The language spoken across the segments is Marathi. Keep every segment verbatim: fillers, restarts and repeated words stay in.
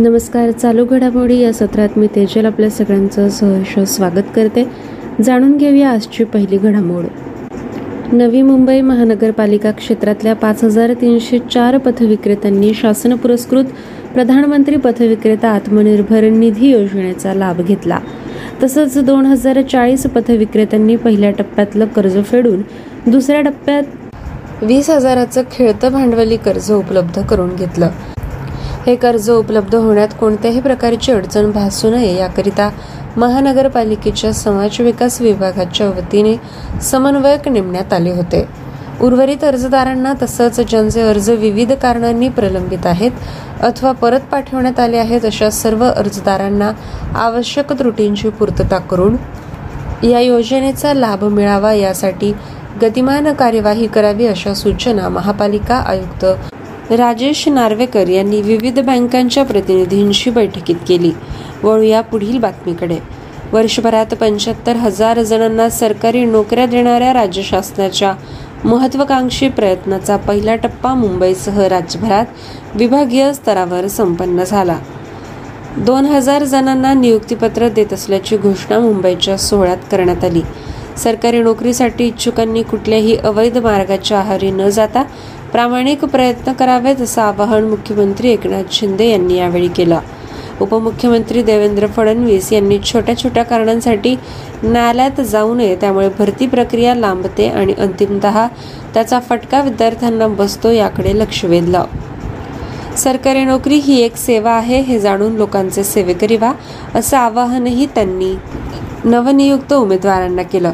नमस्कार. चालू घडामोडी या सत्रात मी तेजल आपल्या सगळ्यांचं सहर्ष स्वागत करते. जाणून घेऊया आजची पहिली घडामोड. नवी मुंबई महानगरपालिका क्षेत्रातल्या पाच हजार तीनशे चार पथविक्रेत्यांनी शासन पुरस्कृत प्रधानमंत्री पथविक्रेता आत्मनिर्भर निधी योजनेचा लाभ घेतला. तसंच दोन हजार चाळीस पथविक्रेत्यांनी पहिल्या टप्प्यातलं कर्ज फेडून दुसऱ्या टप्प्यात वीस हजाराचं खेळतं भांडवली कर्ज उपलब्ध करून घेतलं. हे कर्ज उपलब्ध होण्यात कोणत्याही प्रकारची अडचण भासू नये याकरिता महानगरपालिकेच्या समाज विकास विभागाच्या वतीने समन्वयक नेमण्यात आले होते. उर्वरित अर्जदारांना तसंच ज्यांचे अर्ज विविध कारणांनी प्रलंबित आहेत अथवा परत पाठवण्यात आले आहेत अशा सर्व अर्जदारांना आवश्यक त्रुटींची पूर्तता करून या योजनेचा लाभ मिळावा यासाठी गतिमान कार्यवाही करावी अशा सूचना महापालिका आयुक्त राजेश नार्वेकर यांनी विविध बँकांच्या प्रतिनिधींशी बैठकीत केली. वळूया पुढील बातमीकडे. वर्षभरात पंच्याहत्तर हजार जणांना सरकारी नोकऱ्या देणाऱ्या राज्य शासनाच्या महत्त्वाकांक्षी प्रयत्नाचा पहिला टप्पा मुंबईसह राज्यभरात विभागीय स्तरावर संपन्न झाला. दोन हजार जणांना नियुक्तीपत्र देत असल्याची घोषणा मुंबईच्या सोहळ्यात करण्यात आली. सरकारी नोकरीसाठी इच्छुकांनी कुठल्याही अवैध मार्गाच्या आहारी न जाता प्रामाणिक प्रयत्न करावेत असं आवाहन मुख्यमंत्री एकनाथ शिंदे यांनी यावेळी केलं. उपमुख्यमंत्री देवेंद्र फडणवीस यांनी छोट्या छोट्या कारणांसाठी न्यायालयात जाऊ नये, त्यामुळे भरती प्रक्रिया लांबते आणि अंतिमतः त्याचा फटका विद्यार्थ्यांना बसतो याकडे लक्ष वेधलं. सरकारी नोकरी ही एक सेवा आहे हे जाणून लोकांचे सेवेकरी व्हा असं आवाहनही त्यांनी नवनियुक्त उमेदवारांना केलं.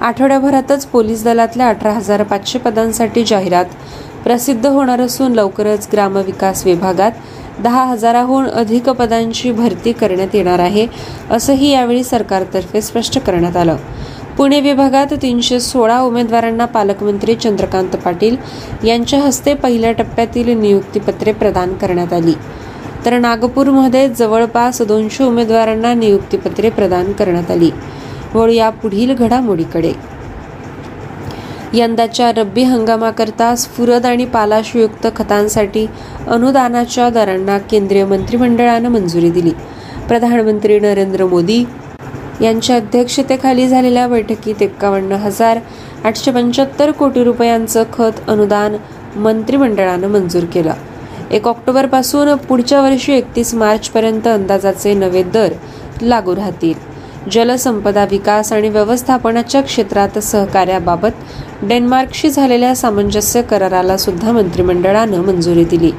आठवड्याभरातच पोलीस दलातल्या अठरा हजार पाचशे पदांसाठी जाहिरात प्रसिद्ध होणार असून लवकरच ग्रामविकास विभागात दहा हजाराहून अधिक पदांची भरती करण्यात येणार आहे असंही यावेळी सरकारतर्फे स्पष्ट करण्यात आलं. पुणे विभागात तीनशे सोळा उमेदवारांना पालकमंत्री चंद्रकांत पाटील यांच्या हस्ते पहिल्या टप्प्यातील नियुक्तीपत्रे प्रदान करण्यात आली, तर नागपूरमध्ये जवळपास दोनशे उमेदवारांना नियुक्तीपत्रे प्रदान करण्यात आली. वळू या पुढील घडामोडीकडे. यंदाच्या रब्बी हंगामाकरता स्फुरद आणि पालाशयुक्त खतांसाठी अनुदानाच्या दरांना केंद्रीय मंत्रिमंडळानं मंजुरी दिली. प्रधानमंत्री नरेंद्र मोदी यांच्या अध्यक्षतेखाली झालेल्या बैठकीत एकावन्न हजार आठशे पंच्याहत्तर कोटी रुपयांचं खत अनुदान मंत्रिमंडळानं मंजूर केलं. एक ऑक्टोबरपासून पुढच्या वर्षी एकतीस मार्चपर्यंत अंदाजाचे नवे दर लागू राहतील. जलसंपदा विकास आणि व्यवस्थापनाच्या क्षेत्रात सहकार्याबाबत डेन्मार्कशी झालेल्या सामंजस्य कराराला सुद्धा मंत्रिमंडळानं मंजुरी दिली.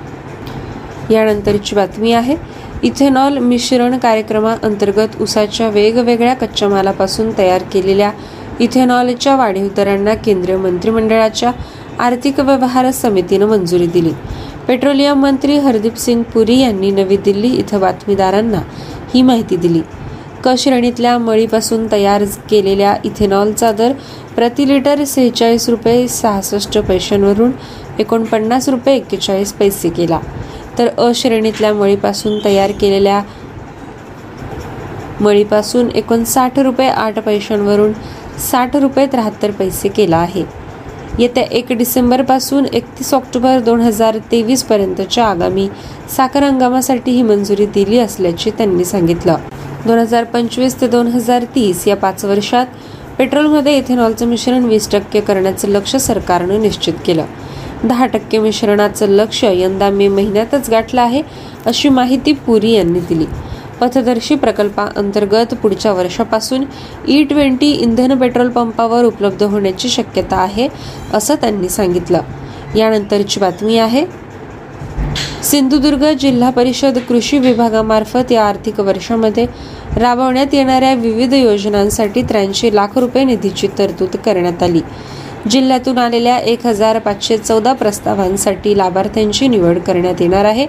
यानंतरची बातमी आहे. इथेनॉल मिश्रण कार्यक्रमाअंतर्गत उसाच्या वेगवेगळ्या कच्च्या मालापासून तयार केलेल्या इथेनॉलच्या वाढीव दरांना केंद्रीय मंत्रिमंडळाच्या आर्थिक व्यवहार समितीनं मंजुरी दिली. पेट्रोलियम मंत्री हरदीप सिंग पुरी यांनी नवी दिल्ली इथं बातमीदारांना ही माहिती दिली. क श्रेणीतल्या मळीपासून तयार केलेल्या इथेनॉलचा दर प्रति लिटर सेहेचाळीस रुपये सहासष्ट पैशांवरून एकोणपन्नास रुपये एक्केचाळीस पैसे केला, तर अ श्रेणीतल्या मळीपासून तयार केलेल्या मळीपासून एकोणसाठ रुपये आठ पैशांवरून साठ रुपये त्र्याहत्तर पैसे केला आहे. येत्या एक डिसेंबरपासून एकतीस ऑक्टोबर दोन हजार तेवीस पर्यंतच्या आगामी साखर हंगामासाठी ही मंजुरी दिली असल्याचे त्यांनी सांगितलं. दोन हजार पंचवीस ते दोन हजार तीस या पाच वर्षात पेट्रोलमध्ये इथेनॉलचं मिश्रण वीस टक्के करण्याचं लक्ष्य सरकारनं निश्चित केलं. दहा टक्के मिश्रणाचं लक्ष्य यंदा मे महिन्यातच गाठलं आहे अशी माहिती पुरी यांनी दिली. पथदर्शी प्रकल्पाअंतर्गत पुढच्या वर्षापासून ई ट्वेंटी इंधन पेट्रोल पंपावर उपलब्ध होण्याची शक्यता आहे असं त्यांनी सांगितलं. यानंतरची बातमी आहे. सिंधुदुर्ग जिल्हा परिषद कृषी विभागामार्फत या आर्थिक वर्षामध्ये राबवण्यात येणाऱ्या विविध योजनांसाठी त्र्याऐंशी लाख रुपये निधीची तरतूद करण्यात आली. जिल्ह्यातून आलेल्या एक हजार पाचशे चौदा प्रस्तावांसाठी लाभार्थ्यांची निवड करण्यात येणार आहे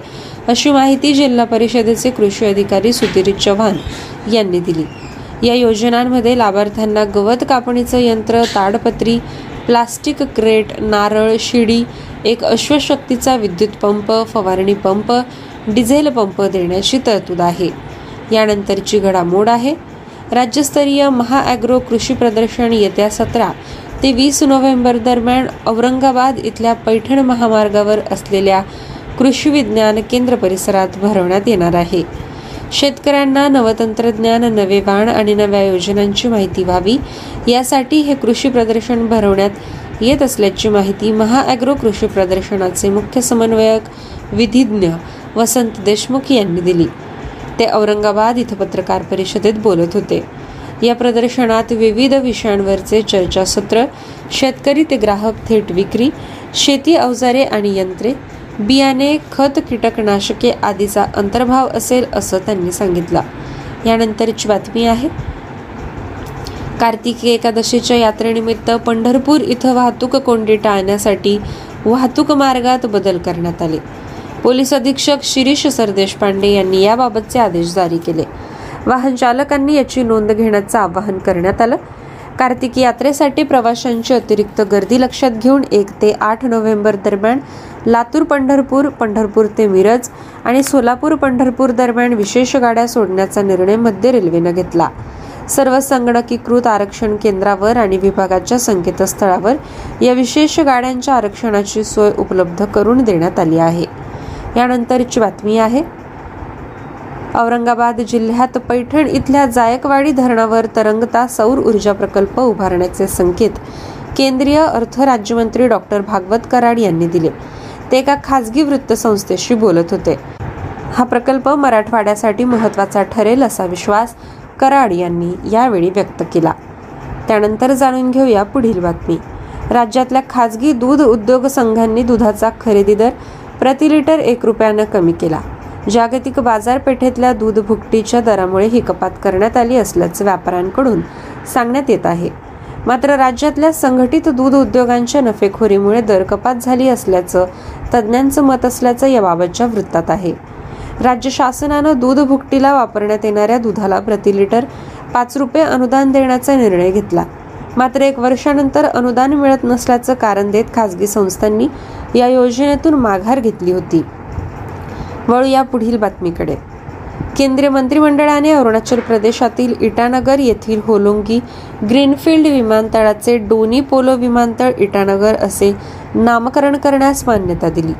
अशी माहिती जिल्हा परिषदेचे कृषी अधिकारी सुधीर चव्हाण यांनी दिली. या योजनांमध्ये लाभार्थ्यांना गवत कापणीचं यंत्र, ताडपत्री, प्लास्टिक क्रेट, नारळ, शिडी, एक अश्वशक्तीचा विद्युत पंप, फवारणी पंप, डिझेल पंप देण्याची तरतूद आहे. यानंतरची घडामोड आहे. राज्यस्तरीय महाॲग्रो कृषी प्रदर्शन येत्या सतरा ते वीस नोव्हेंबर दरम्यान औरंगाबाद इथल्या पैठण महामार्गावर असलेल्या कृषी विज्ञान केंद्र परिसरात भरवण्यात येणार आहे. शेतकऱ्यांना नवतंत्रज्ञान, नवे वाण आणि नव्या योजनांची माहिती व्हावी यासाठी हे कृषी प्रदर्शन भरवण्यात येत असल्याची माहिती महाॲग्रो कृषी प्रदर्शनाचे मुख्य समन्वयक विधीज्ञ वसंत देशमुख यांनी दिली. ते औरंगाबाद इथं पत्रकार परिषदेत बोलत होते. या प्रदर्शनात विविध विषयांवरचे चर्चासत्र, शेतकरी ते ग्राहक थेट विक्री, शेती अवजारे आणि यंत्रे, बियाणे, खत, कीटकनाशके आदीचा अंतर्भाव असेल असं त्यांनी सांगितलं. यानंतरची बातमी आहे. कार्तिकी एकादशीच्या यात्रेनिमित्त पंढरपूर इथं वाहतूक कोंडी टाळण्यासाठी वाहतूक मार्गात बदल करण्यात आले. पोलीस अधीक्षक शिरीष सरदेश पांडे यांनी याबाबतचे आदेश जारी केले. वाहन चालकांनी याची नोंद घेण्याचं आवाहन करण्यात आलं. कार्तिकी यात्रेसाठी प्रवाशांची अतिरिक्त गर्दी लक्षात घेऊन एक ते आठ नोव्हेंबर दरम्यान लातूर पंढरपूर, पंढरपूर ते मिरज आणि सोलापूर पंढरपूर दरम्यान विशेष गाड्या सोडण्याचा निर्णय मध्य रेल्वेनं घेतला. सर्व संगणकीकृत आरक्षण केंद्रावर आणि विभागाच्या संकेतस्थळावर या विशेष गाड्यांच्या आरक्षणाची सोय उपलब्ध करून देण्यात आली आहे. यानंतरची बातमी आहे. औरंगाबाद जिल्ह्यात पैठण इथल्या जायकवाडी धरणावर तरंगता सौर ऊर्जा प्रकल्प उभारण्याचे संकेत केंद्रीय अर्थ राज्यमंत्री डॉक्टर भागवत कराड यांनी दिले. ते एका खासगी वृत्तसंस्थेशी बोलत होते. हा प्रकल्प मराठवाड्यासाठी महत्त्वाचा ठरेल असा विश्वास कराड यांनी यावेळी व्यक्त केला. त्यानंतर जाणून घेऊया पुढील बातमी. राज्यातल्या खासगी दूध उद्योग संघांनी दुधाचा खरेदी दर प्रति लिटर एक रुपयानं कमी केला. जागतिक बाजारपेठेतल्या दूध भुकटीच्या दरामुळे ही कपात करण्यात आली असल्याचं व्यापाऱ्यांकडून सांगण्यात येत आहे. मात्र राज्यातल्या संघटित दूध उद्योगांच्या नफेखोरीमुळे दर कपात झाली असल्याचं तज्ज्ञांचं मत असल्याचं याबाबतच्या वृत्तात आहे. राज्य शासनानं दूध भुकटीला वापरण्यात येणाऱ्या दुधाला प्रति लिटर पाच रुपये अनुदान देण्याचा निर्णय घेतला. मात्र एक वर्षानंतर अनुदान मिळत नसल्याचं कारण देत खाजगी संस्थांनी या योजनेतून माघार घेतली होती. वळू या पुढील बातमीकडे. केंद्रीय मंत्रिमंडळाने अरुणाचल प्रदेशातील इटानगर येथील होलोंगी ग्रीनफील्ड विमानतळाचे डोनी पोलो विमानतळ इटानगर असे नामकरण करण्यास मान्यता दिली.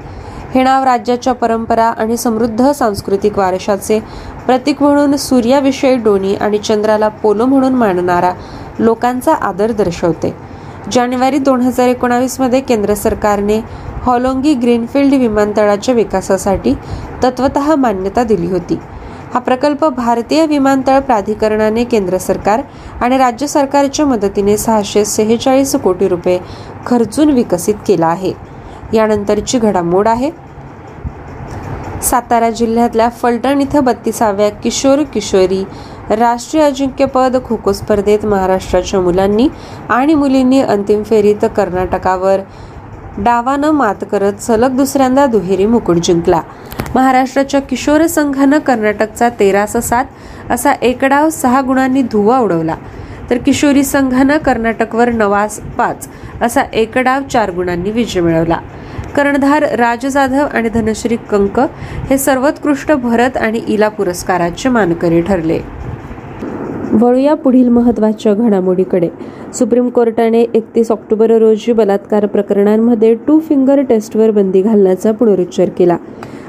हे नाव राज्याच्या परंपरा आणि समृद्ध सांस्कृतिक वारशाचे प्रतीक म्हणून सूर्याविषयी डोनी आणि चंद्राला पोलो म्हणून मानणारा लोकांचा आदर दर्शवते. जानेवारी दोन हजार एकोणावीसमध्ये केंद्र सरकारने होलोंगी ग्रीनफील्ड विमानतळाच्या विकासासाठी तत्वतः मान्यता दिली होती. हा प्रकल्प भारतीय विमानतळ प्राधिकरणाने केंद्र सरकार आणि राज्य सरकारच्या मदतीने सहाशे सेहेचाळीस कोटी रुपये खर्चून विकसित केला आहे. यानंतरची घडामोड आहे. सातारा जिल्ह्यातल्या फलटण इथं बत्तीसाव्या किशोर किशोरी राष्ट्रीय अजिंक्यपद खो खो स्पर्धेत महाराष्ट्राच्या मुलांनी आणि मुलींनी अंतिम फेरीत कर्नाटकावर डावानं मात करत सलग दुसऱ्यांदा दुहेरी मुकुट जिंकला. महाराष्ट्राच्या किशोर संघानं कर्नाटकचा तेराशे सात असा एक डाव सहा गुणांनी धुव्वा उडवला, तर किशोरी संघानं कर्नाटकवर नवास पाच असा एक डाव चार गुणांनी विजय मिळवला. कर्णधार राज जाधव आणि धनश्री कंक हे सर्वोत्कृष्ट भरत आणि इला पुरस्काराचे मानकरी ठरले. वळूया पुढील महत्त्वाच्या घडामोडीकडे. सुप्रीम कोर्टाने एकतीस ऑक्टोबर रोजी बलात्कार प्रकरणांमध्ये टू फिंगर टेस्टवर बंदी घालण्याचा पुनरुच्चार केला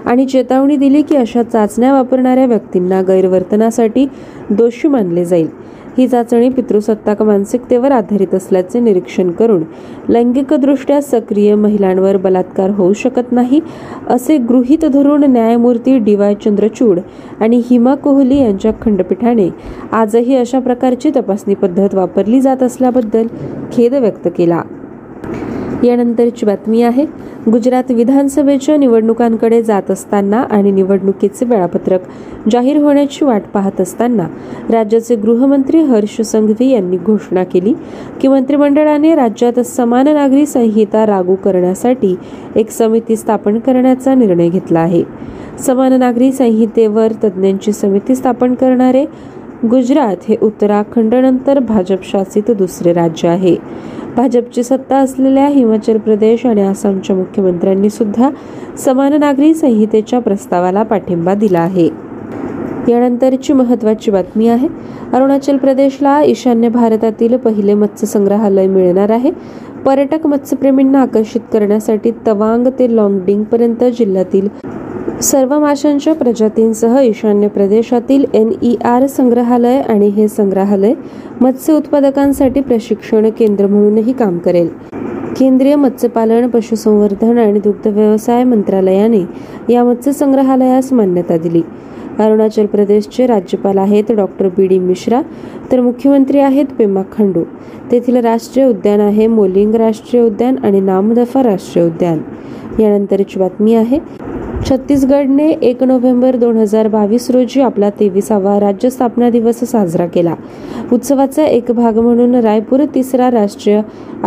आणि चेतावणी दिली की अशा चाचण्या वापरणाऱ्या व्यक्तींना गैरवर्तनासाठी दोषी मानले जाईल. ही चाचणी पितृसत्ताक मानसिकतेवर आधारित असल्याचे निरीक्षण करून लैंगिकदृष्ट्या सक्रिय महिलांवर बलात्कार होऊ शकत नाही असे गृहीत धरून न्यायमूर्ती डी वाय चंद्रचूड आणि हिमा कोहली यांच्या खंडपीठाने आजही अशा प्रकारची तपासणी पद्धत वापरली जात असल्याबद्दल खेद व्यक्त केला. यानंतरची बातमी आहे. गुजरात विधानसभेच्या निवडणुकांकडे जात असताना आणि निवडणुकीचे वेळापत्रक जाहीर होण्याची वाट पाहत असताना राज्याचे गृहमंत्री हर्ष संघवी यांनी घोषणा केली की मंत्रिमंडळाने राज्यात समान नागरी संहिता लागू करण्यासाठी एक समिती स्थापन करण्याचा निर्णय घेतला आहे. समान नागरी संहितेवर तज्ज्ञांची समिती स्थापन करणारे गुजरात हे उत्तराखंडनंतर भाजपशासित दुसरे राज्य आहे. भाजपची सत्ता असलेल्या हिमाचल प्रदेश आणि आसामच्या मुख्यमंत्र्यांनी सुद्धा समान नागरी संहितेच्या प्रस्तावाला पाठिंबा दिला आहे. यानंतरची महत्त्वाची बातमी आहे. अरुणाचल प्रदेशला ईशान्य भारतातील पहिले मत्स्य संग्रहालय मिळणार आहे. पर्यटक मत्स्यप्रेमींना आकर्षित करण्यासाठी तवांग ते लॉंगडिंगपर्यंत जिल्ह्यातील सर्व माशांच्या प्रजातींसह ईशान्य प्रदेशातील एन ई आर संग्रहालय आणि हे संग्रहालय मत्स्य उत्पादकांसाठी प्रशिक्षण केंद्र म्हणूनही काम करेल. केंद्रीय मत्स्यपालन, पशुसंवर्धन आणि दुग्ध व्यवसाय मंत्रालयाने या मत्स्य संग्रहालयास मान्यता दिली. अरुणाचल प्रदेशचे राज्यपाल आहेत डॉक्टर पी डी मिश्रा, तर मुख्यमंत्री आहेत पेमा खांडू. तेथील राष्ट्रीय उद्यान आहे मोलिंग राष्ट्रीय उद्यान आणि नामदफा राष्ट्रीय उद्यान. यानंतरची बातमी आहे, छत्तीसगडने एक नोव्हेंबर दोन हजार बावीस रोजी आपला तेविसावा राज्य स्थापना दिवस साजरा केला. उत्सवाचा एक भाग म्हणून रायपूर तिसरा राष्ट्रीय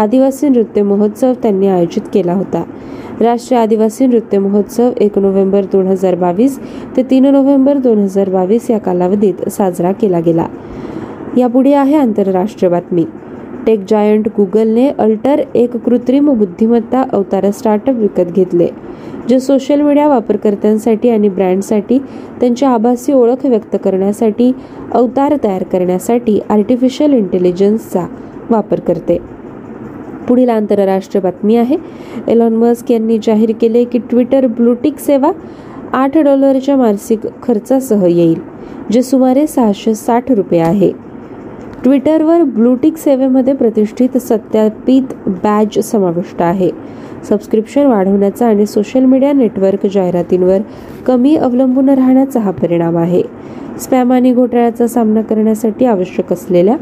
आदिवासी नृत्य महोत्सव त्यांनी आयोजित केला होता. राष्ट्रीय आदिवासी नृत्य महोत्सव एक नोव्हेंबर दोन हजार बावीस ते तीन नोव्हेंबर दोन हजार बावीस या कालावधीत साजरा केला गेला. यापुढे आहे आंतरराष्ट्रीय बातमी. टेक जायंट गुगलने अल्टर एक कृत्रिम बुद्धिमत्ता अवतार स्टार्टअप विकत घेतले, जे सोशल मीडिया वापरकर्त्यांसाठी आणि ब्रँडसाठी त्यांची आभासी ओळख व्यक्त करण्यासाठी अवतार तयार करण्यासाठी आर्टिफिशियल इंटेलिजन्सचा वापर करते. पुढील आंतरराष्ट्रीय बातमी आहे, एलॉन मस्क यांनी जाहीर केले की ट्विटर ब्लूटिक सेवा आठ डॉलरच्या मासिक खर्चासह येईल, जे सुमारे सहाशे साठ रुपये आहे. ट्विटरवर ब्लूटिक सेवेमध्ये प्रतिष्ठित सत्यापित बॅज समाविष्ट आहे. सबस्क्रिप्शन वाढवण्याचा आणि सोशल मीडिया नेटवर्क जाहिरातींवर कमी अवलंबून राहण्याचा हा परिणाम आहे. स्पॅम आणि घोटाळ्याचा सामना करण्यासाठी आवश्यक असलेल्या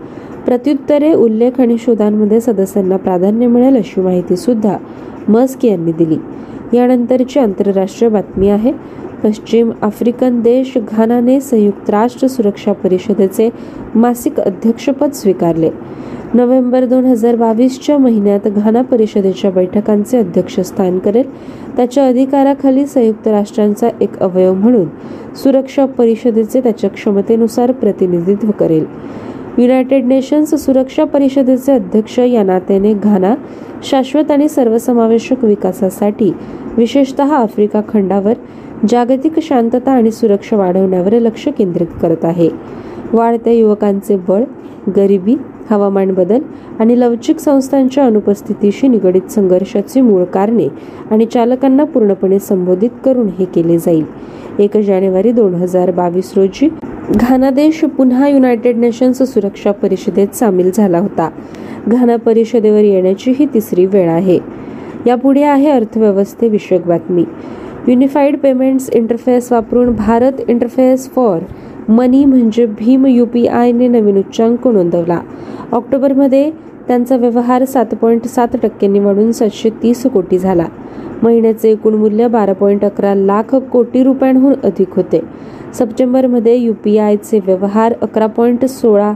प्रत्युत्तरे, उल्लेख आणि शोधांमध्ये सदस्यांना प्राधान्य मिळेल अशी माहिती सुद्धा मस्क यांनी दिली. यानंतरची आंतरराष्ट्रीय बातमी आहे, पश्चिम आफ्रिकन देश घानाने संयुक्त राष्ट्र सुरक्षा परिषदेचे मासिक अध्यक्षपद स्वीकारले. नोव्हेंबर दोन हजार बावीसच्या महिन्यात घाना परिषदेच्या बैठकांचे अध्यक्षस्थान करेल. त्याच्या अधिकाराखाली संयुक्त राष्ट्रांचा एक अवयव म्हणून सुरक्षा परिषदेचे त्याच्या क्षमतेनुसार प्रतिनिधित्व करेल. युनायटेड नेशन्स सुरक्षा परिषदेचे अध्यक्ष या नात्याने घाना शाश्वत आणि सर्वसमावेशक विकासासाठी, विशेषतः आफ्रिका खंडावर जागतिक शांतता आणि सुरक्षा वाढवण्यावर लक्ष केंद्रित करत आहे. वाढत्या युवकांचे बळ, गरिबी, हवामान बदल आणि लवचिक संस्थांच्या अनुपस्थितीशी निगडित संघर्षाची मूळ कारणे आणि चालकांना पूर्णपणे संबोधित करून हे केले जाईल. एक जानेवारी दोन हजार बावीस रोजी घाना देश पुन्हा युनायटेड नेशन्स सुरक्षा परिषदेत सामील झाला होता. घाना परिषदेवर येण्याची ही तिसरी वेळ आहे. यापुढे आहे अर्थव्यवस्थेविषयक बातमी. युनिफाईड पेमेंट्स इंटरफेस वापरून भारत इंटरफेस फॉर मनी म्हणजे भीम यू पी आयने नवीन उच्चांक नोंदवला. ऑक्टोबरमध्ये त्यांचा व्यवहार सात पॉईंट सात टक्क्यांनी वाढून सातशे तीस कोटी झाला. महिन्याचे एकूण मूल्य बारा पॉईंट अकरा लाख कोटी रुपयांहून अधिक होते. सप्टेंबरमध्ये यू पी आयचे व्यवहार अकरा पॉईंट सोळा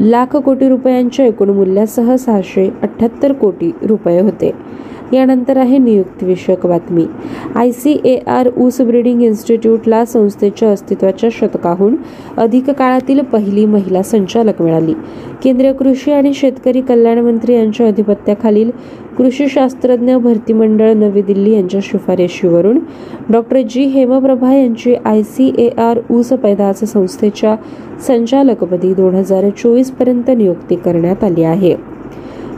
लाख कोटी रुपयांच्या एकूण मूल्यासह सहाशे अठ्ठ्याहत्तर कोटी रुपये होते. यानंतर आहे नियुक्तीविषयक बातमी. आय सी ए आर ऊस ब्रीडिंग इन्स्टिट्यूटला संस्थेच्या अस्तित्वाच्या शतकाहून अधिक काळातील पहिली महिला संचालक मिळाली. केंद्रीय कृषी आणि शेतकरी कल्याण मंत्री यांच्या अधिपत्याखालील कृषी शास्त्रज्ञ भरती मंडळ नवी दिल्ली यांच्या शिफारशीवरून डॉक्टर जी हेमप्रभा यांची आय सी ए आर ऊस पैदास संस्थेच्या संचालकपदी दोन हजार चोवीस पर्यंत नियुक्ती करण्यात आली आहे.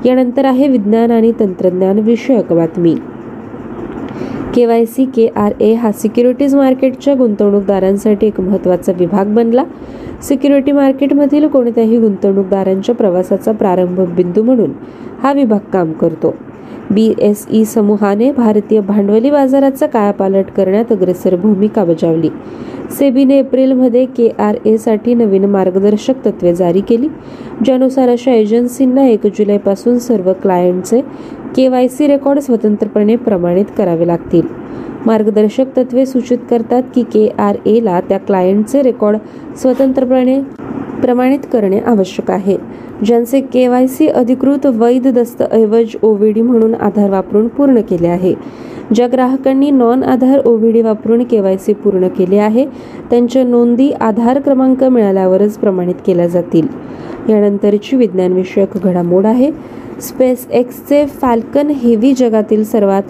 यानंतर आहे विज्ञान आणि तंत्रज्ञान विषयक बातमी. केवायसी के आर ए हा सिक्युरिटीज मार्केटच्या गुंतवणूकदारांसाठी एक महत्त्वाचा विभाग बनला. सिक्युरिटी मार्केटमधील कोणत्याही गुंतवणूकदारांच्या प्रवासाचा प्रारंभ बिंदू म्हणून हा विभाग काम करतो. बी एस ई समूहाने भारतीय भांडवली बाजाराचा कायापालट करण्यात अग्रेसर भूमिका बजावली. सेबीने एप्रिलमध्ये के आर एसाठी नवीन मार्गदर्शक तत्त्वे जारी केली, ज्यानुसार अशा एजन्सींना एक जुलैपासून सर्व क्लायंटचे के वाय सी रेकॉर्ड स्वतंत्रपणे प्रमाणित करावे लागतील. मार्गदर्शक तत्त्वे सूचित करतात की के आर एला त्या क्लायंटचे रेकॉर्ड स्वतंत्रपणे प्रमाणित करणे आवश्यक आहे, ज्यांचे के वाय सी अधिकृत वैध दस्तऐवज ओव्हीडी म्हणून आधार वापरून पूर्ण केले आहे. ज्या ग्राहकांनी नॉन आधार ओव्हीडी वापरून के वाय सी पूर्ण केले आहे त्यांच्या नोंदी आधार क्रमांक मिळाल्यावरच प्रमाणित केल्या जातील. यानंतरची विज्ञानविषयक घडामोड आहे. स्पेस एक्सचे फॅल्कन हेवी जगातील सर्वात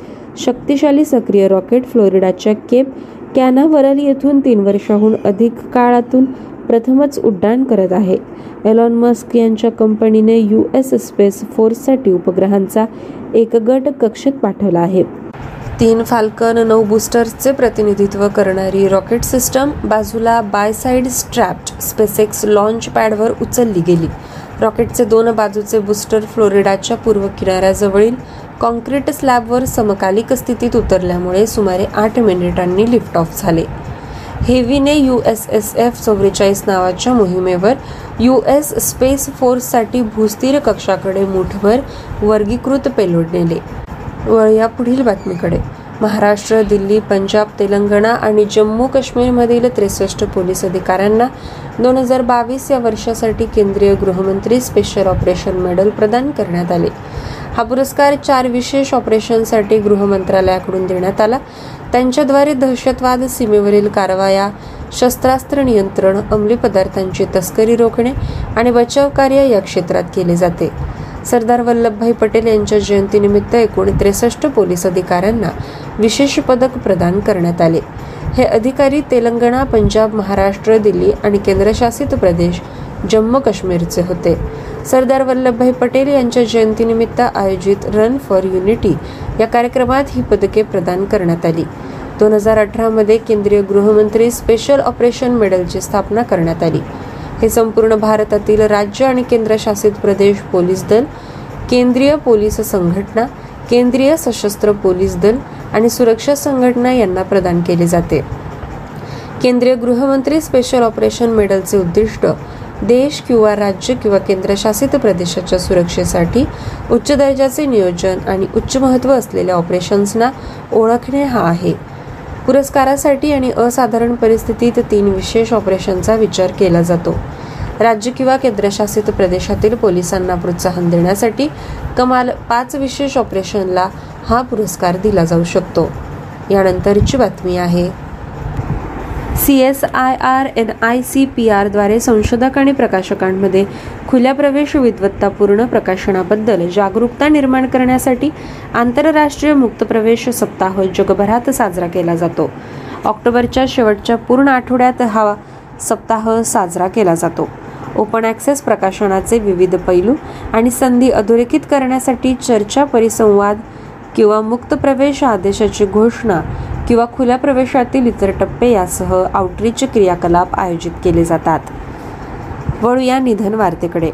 शक्तिशाली सक्रिय रॉकेट फ्लोरिडाच्या केप त्यांना वरळी येथून तीन वर्षाहून अधिक काळातून प्रथमच उड्डाण करत आहे. एलॉन मस्क यांच्या कंपनीने यू एस स्पेस फोर्ससाठी उपग्रहांचा एक गट कक्षेत पाठवला आहे. तीन फाल्कन नऊ बूस्टर्सचे प्रतिनिधित्व करणारी रॉकेट सिस्टम बाजूला बायसाईड स्ट्रॅप्ड स्पेसएक्स लॉन्च पॅडवर उचलली गेली. रॉकेटचे दोन बाजूचे बूस्टर फ्लोरिडाच्या पूर्व किनाऱ्याजवळील कॉन्क्रीट स्लॅबवर समकालिक स्थितीत उतरल्यामुळे सुमारे आठ मिनिटांनी लिफ्ट ऑफ झाले. हेवीने यू एस एस एफ चौवेचाळीस नावाच्या मोहिमेवर यू एस स्पेस फोर्ससाठी भूस्थिर कक्षाकडे मूठभर वर्गीकृत पेलोड नेले. व या पुढील बातमीकडे. महाराष्ट्र, दिल्ली, पंजाब, तेलंगणा आणि जम्मू काश्मीरमधील त्रेसष्ट पोलीस अधिकाऱ्यांना दोन हजार बावीस या वर्षासाठी केंद्रीय गृहमंत्री स्पेशल ऑपरेशन मेडल प्रदान करण्यात आले. हा पुरस्कार चार विशेष ऑपरेशनसाठी गृह मंत्रालयाकडून देण्यात आला. त्यांच्याद्वारे दहशतवाद, सीमेवरील कारवाया, शस्त्रास्त्र नियंत्रण, अंमली पदार्थांची तस्करी रोखणे आणि बचाव कार्य या क्षेत्रात केले जाते. सरदार वल्लभभाई पटेल यांच्या जयंतीनिमित्त एकूण त्रेसष्ट पोलीस अधिकाऱ्यांना विशेष पदक प्रदान करण्यात आले. हे अधिकारी तेलंगणा, पंजाब, महाराष्ट्र, दिल्ली आणि केंद्रशासित प्रदेश जम्मू काश्मीरचे होते. सरदार वल्लभभाई पटेल यांच्या जयंतीनिमित्त आयोजित रन फॉर युनिटी या कार्यक्रमात ही पदके प्रदान करण्यात आली. दोन हजार अठरामध्ये केंद्रीय गृहमंत्री स्पेशल ऑपरेशन मेडलची स्थापना करण्यात आली. हे संपूर्ण भारतातील राज्य आणि केंद्रशासित प्रदेश पोलीस दल, केंद्रीय पोलीस संघटना, केंद्रीय सशस्त्र पोलीस दल आणि सुरक्षा संघटना यांना प्रदान केले जाते. केंद्रीय गृहमंत्री स्पेशल ऑपरेशन मेडलचे उद्दिष्ट देश किंवा राज्य किंवा केंद्रशासित प्रदेशाच्या सुरक्षेसाठी उच्च दर्जाचे नियोजन आणि उच्च महत्त्व असलेल्या ऑपरेशन्सना ओळखणे हा आहे. पुरस्कारासाठी आणि असाधारण परिस्थितीत तीन विशेष ऑपरेशनचा विचार केला जातो. राज्य किंवा केंद्रशासित प्रदेशातील पोलिसांना प्रोत्साहन देण्यासाठी कमाल पाच विशेष ऑपरेशनला हा पुरस्कार दिला जाऊ शकतो. यानंतरची बातमी आहे. C S I R N I C P आरद्वारे संशोधक आणि प्रकाशकांमध्ये खुल्या प्रवेश विद्वत्तापूर्ण प्रकाशनाबद्दल जागरूकता निर्माण करण्यासाठी आंतरराष्ट्रीय मुक्त प्रवेश सप्ताह जगभरात साजरा केला जातो. ऑक्टोबरच्या शेवटच्या पूर्ण आठवड्यात हा सप्ताह साजरा केला जातो. ओपन ॲक्सेस प्रकाशनाचे विविध पैलू आणि संधी अधोरेखित करण्यासाठी चर्चा, परिसंवाद किंवा मुक्त प्रवेश आदेशाची घोषणा किंवा खुल्या प्रवेशातील इतर टप्पे यासह आउटरीच क्रियाकलाप आयोजित केले जातात. वळू या निधन वार्तेकडे.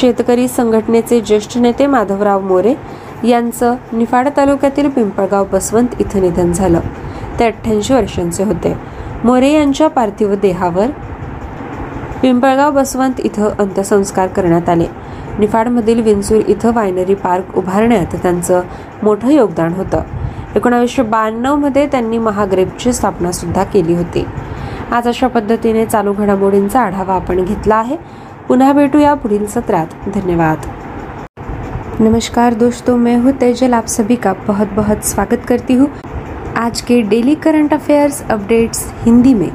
शेतकरी संघटनेचे ज्येष्ठ नेते माधवराव मोरे यांचं निफाड तालुक्यातील पिंपळगाव बसवंत इथं निधन झालं. ते अठ्ठ्याऐंशी वर्षांचे होते. मोरे यांच्या पार्थिव देहावर पिंपळगाव बसवंत इथं अंत्यसंस्कार करण्यात आले. निफाडमधील विंचूर इथं वायनरी पार्क उभारण्यात त्यांचं मोठं योगदान होतं. एकोणावीसशे ब्याण्णवमध्ये त्यांनी महाग्रेपची स्थापनासुद्धा केली होती. आज अशा पद्धतीने चालू घडामोडींचा आढावा आपण घेतला आहे. पुन्हा भेटूया पुढील सत्रात. धन्यवाद. नमस्कार दोस्तों, मैं हूँ तेजल, आप सभी का बहुत बहुत स्वागत करती हूँ आज के daily current affairs updates Hindi में.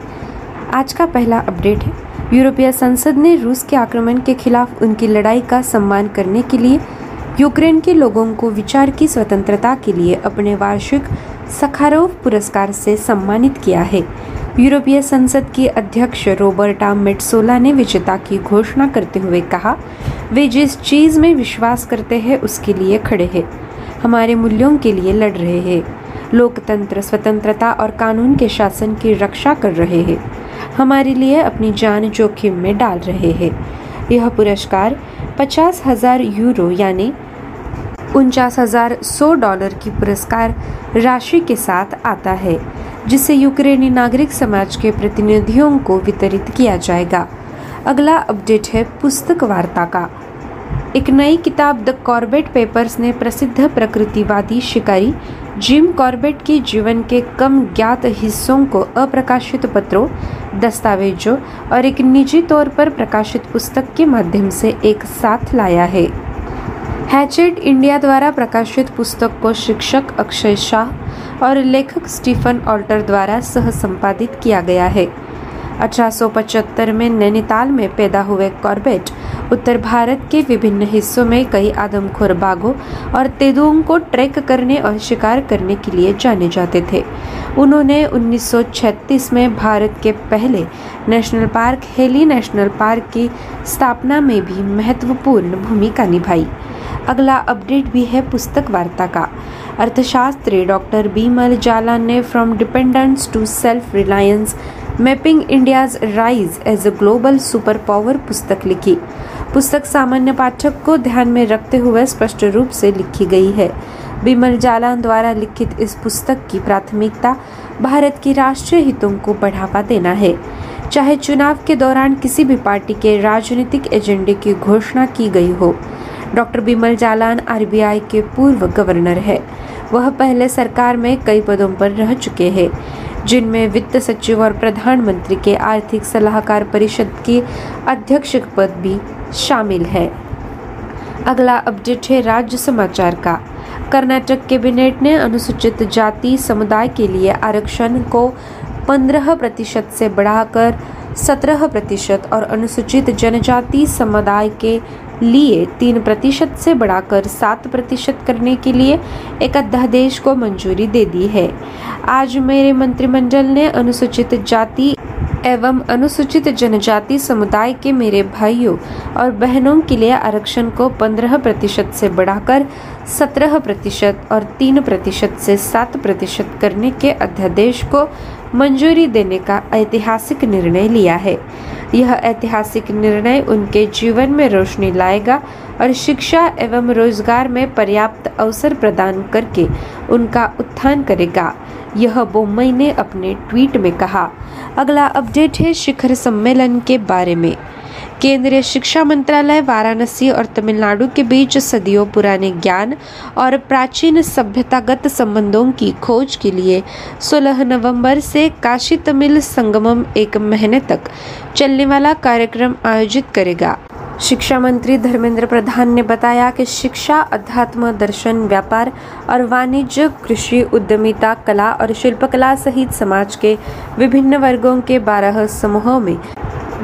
आज का पहला अपडेट है, यूरोपीय संसद ने रूस के आक्रमण के खिलाफ उनकी लड़ाई का सम्मान करने के लिए यूक्रेन के लोगों को विचार की स्वतंत्रता के लिए अपने वार्षिक सखारोव पुरस्कार से सम्मानित किया है. यूरोपीय संसद की अध्यक्ष रोबर्टा मेट्सोला ने विजेता की घोषणा करते हुए कहा, वे जिस चीज़ में विश्वास करते हैं उसके लिए खड़े हैं, हमारे मूल्यों के लिए लड़ रहे हैं, लोकतंत्र, स्वतंत्रता और कानून के शासन की रक्षा कर रहे हैं, हमारे लिए अपनी जान जोखिम में डाल रहे हैं. यह पुरस्कार पचास हज़ार यूरो यानी उनचास हज़ार सौ डॉलर की पुरस्कार राशि के साथ आता है, जिसे यूक्रेनी नागरिक समाज के प्रतिनिधियों को वितरित किया जाएगा. अगला अपडेट है पुस्तक वार्ता का. एक नई किताब द कॉर्बेट पेपर्स ने प्रसिद्ध प्रकृतिवादी शिकारी जिम कॉर्बेट के जीवन के कम ज्ञात हिस्सों को अप्रकाशित पत्रों, दस्तावेजों और एक निजी तौर पर प्रकाशित पुस्तक के माध्यम से एक साथ लाया है. हैचेट इंडिया द्वारा प्रकाशित पुस्तक को शिक्षक अक्षय शाह और लेखक स्टीफन ऑल्टर द्वारा सह संपादित किया गया है. अठारह सौ पचहत्तर में नैनीताल में पैदा हुए कॉर्बेट उत्तर भारत के विभिन्न हिस्सों में कई आदमखोर बाघों और तेंदुओं को ट्रैक करने और शिकार करने के लिए जाने जाते थे. उन्होंने उन्नीस सौ छत्तीस में भारत के पहले national park Hailey national park की स्थापना में भी महत्वपूर्ण भूमिका निभाई। अगला अपडेट भी है पुस्तक वार्ता का। अर्थशास्त्री डॉक्टर बीमल जालान ने from dependence to self reliance mapping India's rise as a global super power पुस्तक लिखी। पुस्तक सामान्य पाठक को ध्यान में रखते हुए स्पष्ट रूप से लिखी गई है। बीमल जालान द्वारा लिखित इस पुस्तक की प्राथमिकता भारत की राष्ट्रीय हितों को बढ़ावा देना है। चाहे चुनाव के दौरान किसी भी पार्टी के राजनीतिक एजेंडे की घोषणा की गई हो। डॉक्टर बीमल जालान आरबीआई के पूर्व गवर्नर है। वह पहले सरकार में कई पदों पर रह चुके हैं, जिनमें वित्त सचिव और प्रधानमंत्री के आर्थिक सलाहकार परिषद की अध्यक्ष पद भी शामिल है। अगला अपडेट है राज्य समाचार का। कर्नाटक कैबिनेट ने अनुसूचित जाति समुदाय के लिए आरक्षण को पंद्रह प्रतिशत से बढ़ाकर सत्रह प्रतिशत और अनुसूचित जनजाति समुदाय के लिए तीन प्रतिशत से बढ़ाकर सात प्रतिशत करने के लिए एक अध्यादेश को मंजूरी दे दी है। आज मेरे मंत्रिमंडल ने अनुसूचित जाति एवं अनुसूचित जनजाति समुदाय के मेरे भाइयों और बहनों के लिए आरक्षण को पंद्रह प्रतिशत से बढ़ाकर सत्रह प्रतिशत और तीन प्रतिशत से सात प्रतिशत करने के अध्यादेश को मंजूरी देने का ऐतिहासिक निर्णय लिया है। यह ऐतिहासिक निर्णय उनके जीवन में रोशनी लाएगा और शिक्षा एवं रोजगार में पर्याप्त अवसर प्रदान करके उनका उत्थान करेगा, यह बोम्मई ने अपने ट्वीट में कहा। अगला अपडेट है शिखर सम्मेलन के बारे में। केंद्रीय शिक्षा मंत्रालय वाराणसी और तमिलनाडु के बीच सदियों पुराने ज्ञान और प्राचीन सभ्यतागत संबंधों की खोज के लिए सोलह नवंबर से काशी तमिल संगमम एक महीने तक चलने वाला कार्यक्रम आयोजित करेगा। शिक्षा मंत्री धर्मेंद्र प्रधान ने बताया कि शिक्षा, अध्यात्म, दर्शन, व्यापार और वाणिज्य, कृषि, उद्यमिता, कला और शिल्पकला सहित समाज के विभिन्न वर्गों के बारह समूहों में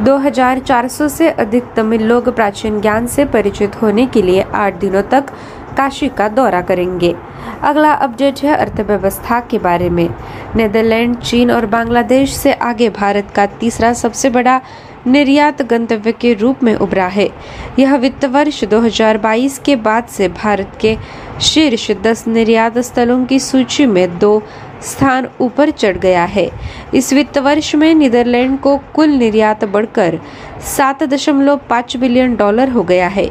दो हज़ार चार सौ से अधिक तमिल लोग प्राचीन ज्ञान से परिचित होने के लिए आठ दिनों तक काशी का दौरा करेंगे। अगला अपडेट है अर्थव्यवस्था के बारे में। नीदरलैंड, चीन और बांग्लादेश से आगे भारत का तीसरा सबसे बड़ा निर्यात गंतव्य के रूप में उभरा है। यह वित्त वर्ष दो हज़ार बाईस के बाद से भारत के शीर्ष दस निर्यात स्थलों की सूची में दो स्थान ऊपर चढ़ गया है। इस वित्त वर्ष में नीदरलैंड को कुल निर्यात बढ़कर सात दशमलव पाँच बिलियन डॉलर हो गया है,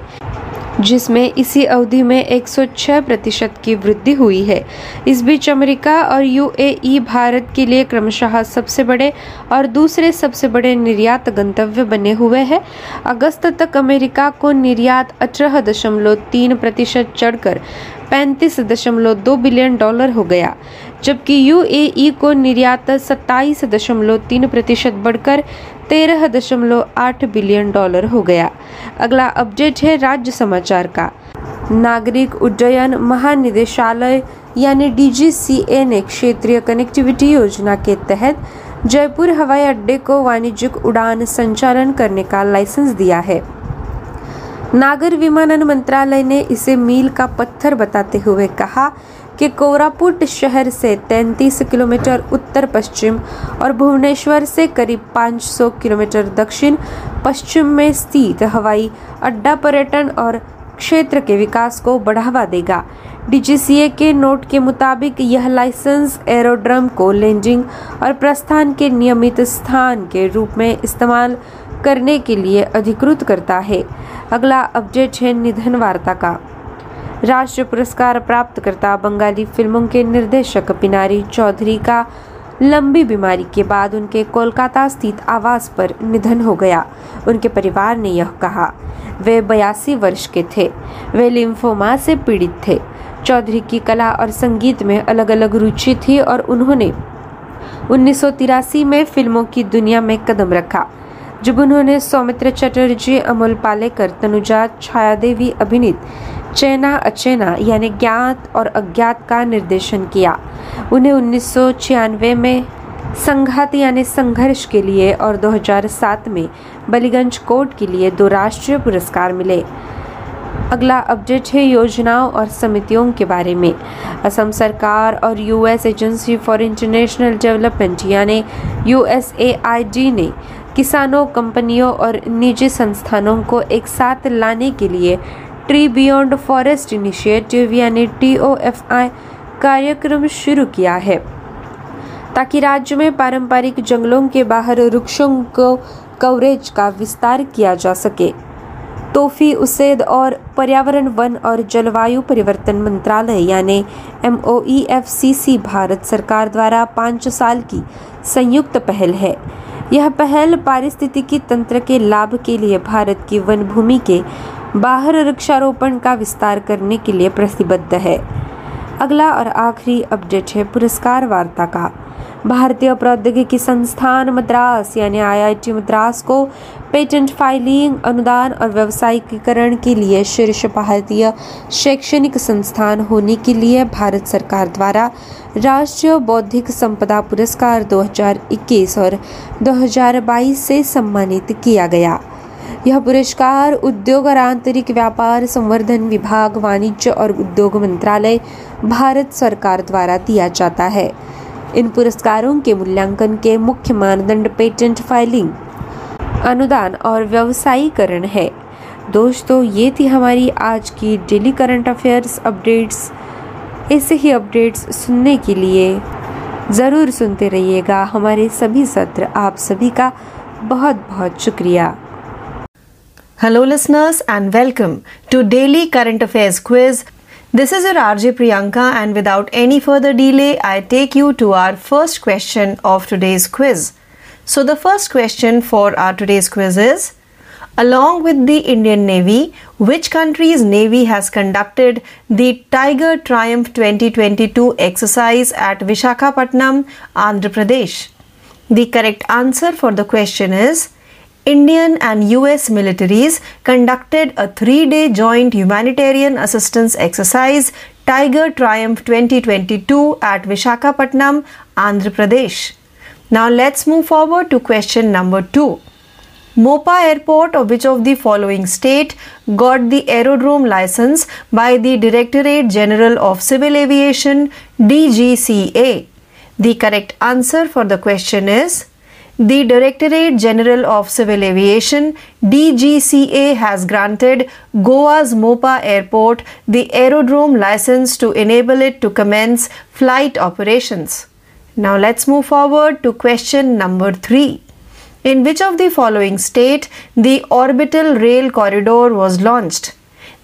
जिसमें इसी अवधि में एक सौ छह प्रतिशत की वृद्धि हुई है। इस बीच अमेरिका और यूएई भारत के लिए क्रमशः सबसे बड़े और दूसरे सबसे बड़े निर्यात गंतव्य बने हुए हैं। अगस्त तक अमेरिका को निर्यात अठारह दशमलव तीन प्रतिशत चढ़कर पैंतीस दशमलव दो बिलियन डॉलर हो गया, जबकि यूएई को निर्यात सत्ताईस दशमलव तीन प्रतिशत बढ़कर तेरह दशमलव आठ बिलियन डॉलर हो गया। अगला अपडेट है राज्य समाचार का। नागरिक उड्डयन महानिदेशालय यानी डी जी सी ए ने क्षेत्रीय कनेक्टिविटी योजना के तहत जयपुर हवाई अड्डे को वाणिज्यिक उड़ान संचालन करने का लाइसेंस दिया है। नागर विमानन मंत्रालय ने इसे मील का पत्थर बताते हुए कहा कि कोरापुट शहर से तैंतीस किलोमीटर उत्तर पश्चिम और भुवनेश्वर से करीब पाँच सौ किलोमीटर दक्षिण पश्चिम में स्थित हवाई अड्डा पर्यटन और क्षेत्र के विकास को बढ़ावा देगा। डी जी सी ए के नोट के मुताबिक यह लाइसेंस एरोड्रम को लैंडिंग और प्रस्थान के नियमित स्थान के रूप में इस्तेमाल करने के लिए अधिकृत करता है। अगला अपडेट है निधन वार्ता का। राष्ट्रीय पुरस्कार प्राप्तकर्ता बंगाली फिल्मों के निर्देशक पिनारी चौधरी का लंबी बीमारी के बाद उनके कोलकाता स्थित आवास पर निधन हो गया। उनके परिवार ने यह कहा। वे बयासी वर्ष के थे। वे लिम्फोमा से पीड़ित थे। चौधरी की कला और संगीत में अलग अलग रुचि थी और उन्होंने उन्नीस सौ तिरासी में फिल्मों की दुनिया में कदम रखा, जब उन्होंने सौमित्र चटर्जी, अमोल पालेकर, तनुजा छायादेवी अभिनीत चेना अचेना यानी ज्ञात और अज्ञात का निर्देशन किया। उन्हें उन्नीस सौ छियानवे में संघात यानी संघर्ष के लिए और दो हज़ार सात में बलिगंज कोर्ट के लिए दो राष्ट्रीय पुरस्कार मिले। अगला अपडेट है योजनाओं और समितियों के बारे में। असम सरकार और US agency for international development यानी U S A I D ने किसानों, कंपनियों और निजी संस्थानों को एक साथ लाने के लिए ट्री बियॉन्ड फॉरेस्ट इनिशिएटिव यानी टी ओ एफ आई कार्यक्रम शुरू किया है, ताकि राज्य में पारंपरिक जंगलों के बाहर वृक्षों को कवरेज का विस्तार किया जा सके। तोहफी उसेद और पर्यावरण, वन और जलवायु परिवर्तन मंत्रालय यानी M O E F C C Bharat सरकार द्वारा पाँच साल की संयुक्त पहल है। यह पहल पारिस्थितिकी तंत्र के लाभ के लिए भारत की वन भूमि के बाहर वृक्षारोपण का विस्तार करने के लिए प्रतिबद्ध है। अगला और आखिरी अपडेट है पुरस्कार वार्ता का। भारतीय प्रौद्योगिकी संस्थान मद्रास यानी आई आई टी मद्रास को पेटेंट फाइलिंग, अनुदान और व्यावसायिकीकरण के लिए शीर्ष भारतीय शैक्षणिक संस्थान होने के लिए भारत सरकार द्वारा राष्ट्रीय बौद्धिक संपदा पुरस्कार दो हज़ार इक्कीस और दो हज़ार बाईस से सम्मानित किया गया। यह पुरस्कार उद्योग और आंतरिक व्यापार संवर्धन विभाग, वाणिज्य और उद्योग मंत्रालय, भारत सरकार द्वारा दिया जाता है। इन पुरस्कारों के मूल्यांकन के मुख्य मानदंड पेटेंट फाइलिंग, अनुदान और व्यवसायीकरण है। दोस्तों, ये थी हमारी आज की डेली करंट अफेयर्स अपडेट्स। ऐसे ही अपडेट्स सुनने के लिए ज़रूर सुनते रहिएगा हमारे सभी सत्र। आप सभी का बहुत बहुत शुक्रिया। Hello listeners and welcome to Daily Current Affairs Quiz. This is your R J Priyanka, and without any further delay I take you to our first question of today's quiz. So the first question for our today's quiz is, along with the Indian Navy, which country's Navy has conducted the Tiger Triumph twenty twenty-two exercise at Visakhapatnam, Andhra Pradesh? The correct answer for the question is, Indian and U S militaries conducted a three-day joint humanitarian assistance exercise Tiger Triumph twenty twenty-two at Visakhapatnam, Andhra Pradesh. Now let's move forward to question number two. Mopa Airport of which of the following state got the aerodrome license by the Directorate General of Civil Aviation D G C A? The correct answer for the question is, the Directorate General of Civil Aviation D G C A has granted Goa's Mopa Airport the aerodrome license to enable it to commence flight operations. Now let's move forward to question number three. In which of the following state the orbital rail corridor was launched?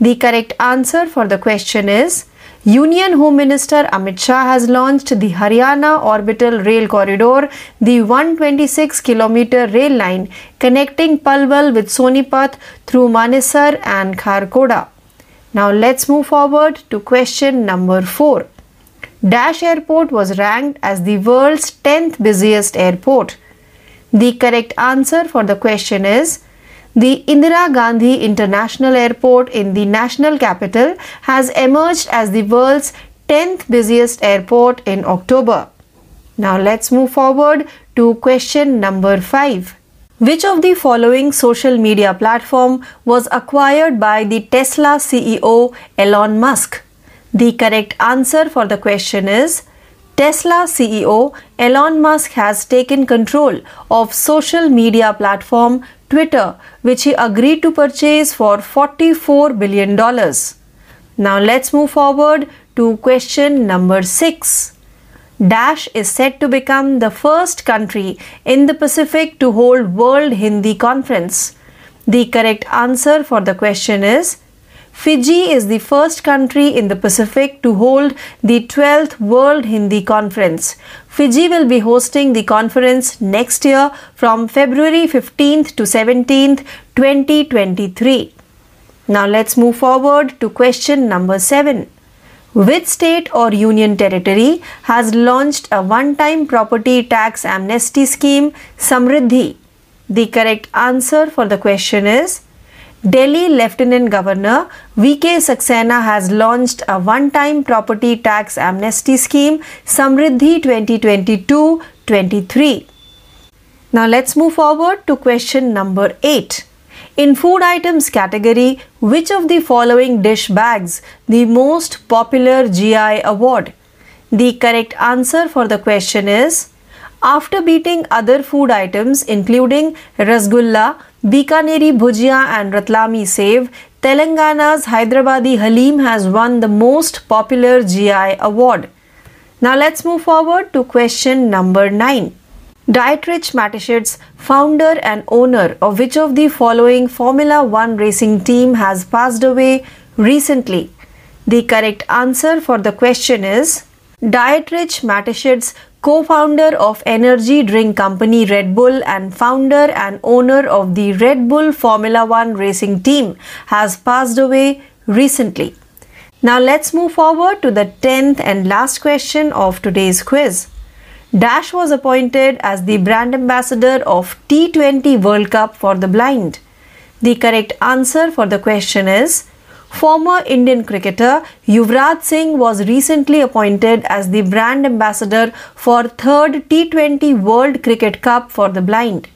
The correct answer for the question is, Union Home Minister Amit Shah has launched the Haryana Orbital Rail Corridor, the one hundred twenty-six kilometer rail line connecting Palwal with Sonipat through Manesar and Kharkhoda. Now let's move forward to question number four. Dash Airport was ranked as the world's tenth busiest airport. The correct answer for the question is, the Indira Gandhi International Airport in the national capital has emerged as the world's tenth busiest airport in October. Now let's move forward to question number five. Which of the following social media platform was acquired by the Tesla C E O Elon Musk? The correct answer for the question is, Tesla C E O Elon Musk has taken control of social media platform Twitter, which he agreed to purchase for forty-four billion dollars. Now let's move forward to question number six. Dash is said to become the first country in the Pacific to hold World Hindi Conference. The correct answer for the question is, Fiji is the first country in the Pacific to hold the twelfth World Hindi Conference. Fiji will be hosting the conference next year from February fifteenth to seventeenth, twenty twenty-three. Now let's move forward to question number seven. Which state or union territory has launched a one-time property tax amnesty scheme Samriddhi? The correct answer for the question is, Delhi Lieutenant Governor V K Saxena has launched a one-time property tax amnesty scheme Samriddhi twenty twenty-two twenty-three. Now let's move forward to question number eight. In food items category, which of the following dish bags the most popular G I award? The correct answer for the question is, after beating other food items including rasgulla, Bikaneri bhujia and Ratlami sev, Telangana's Hyderabadi Halim has won the most popular G I award. Now let's move forward to question number nine. Dietrich Mateschitz, founder and owner of which of the following Formula One racing team has passed away recently? The correct answer for the question is, Dietrich Mateschitz, co-founder of energy drink company Red Bull and founder and owner of the Red Bull Formula One racing team, has passed away recently. Now let's move forward to the tenth and last question of today's quiz. Dash was appointed as the brand ambassador of T twenty World Cup for the blind. The correct answer for the question is, former Indian cricketer Yuvraj Singh was recently appointed as the brand ambassador for third T twenty World Cricket Cup for the blind.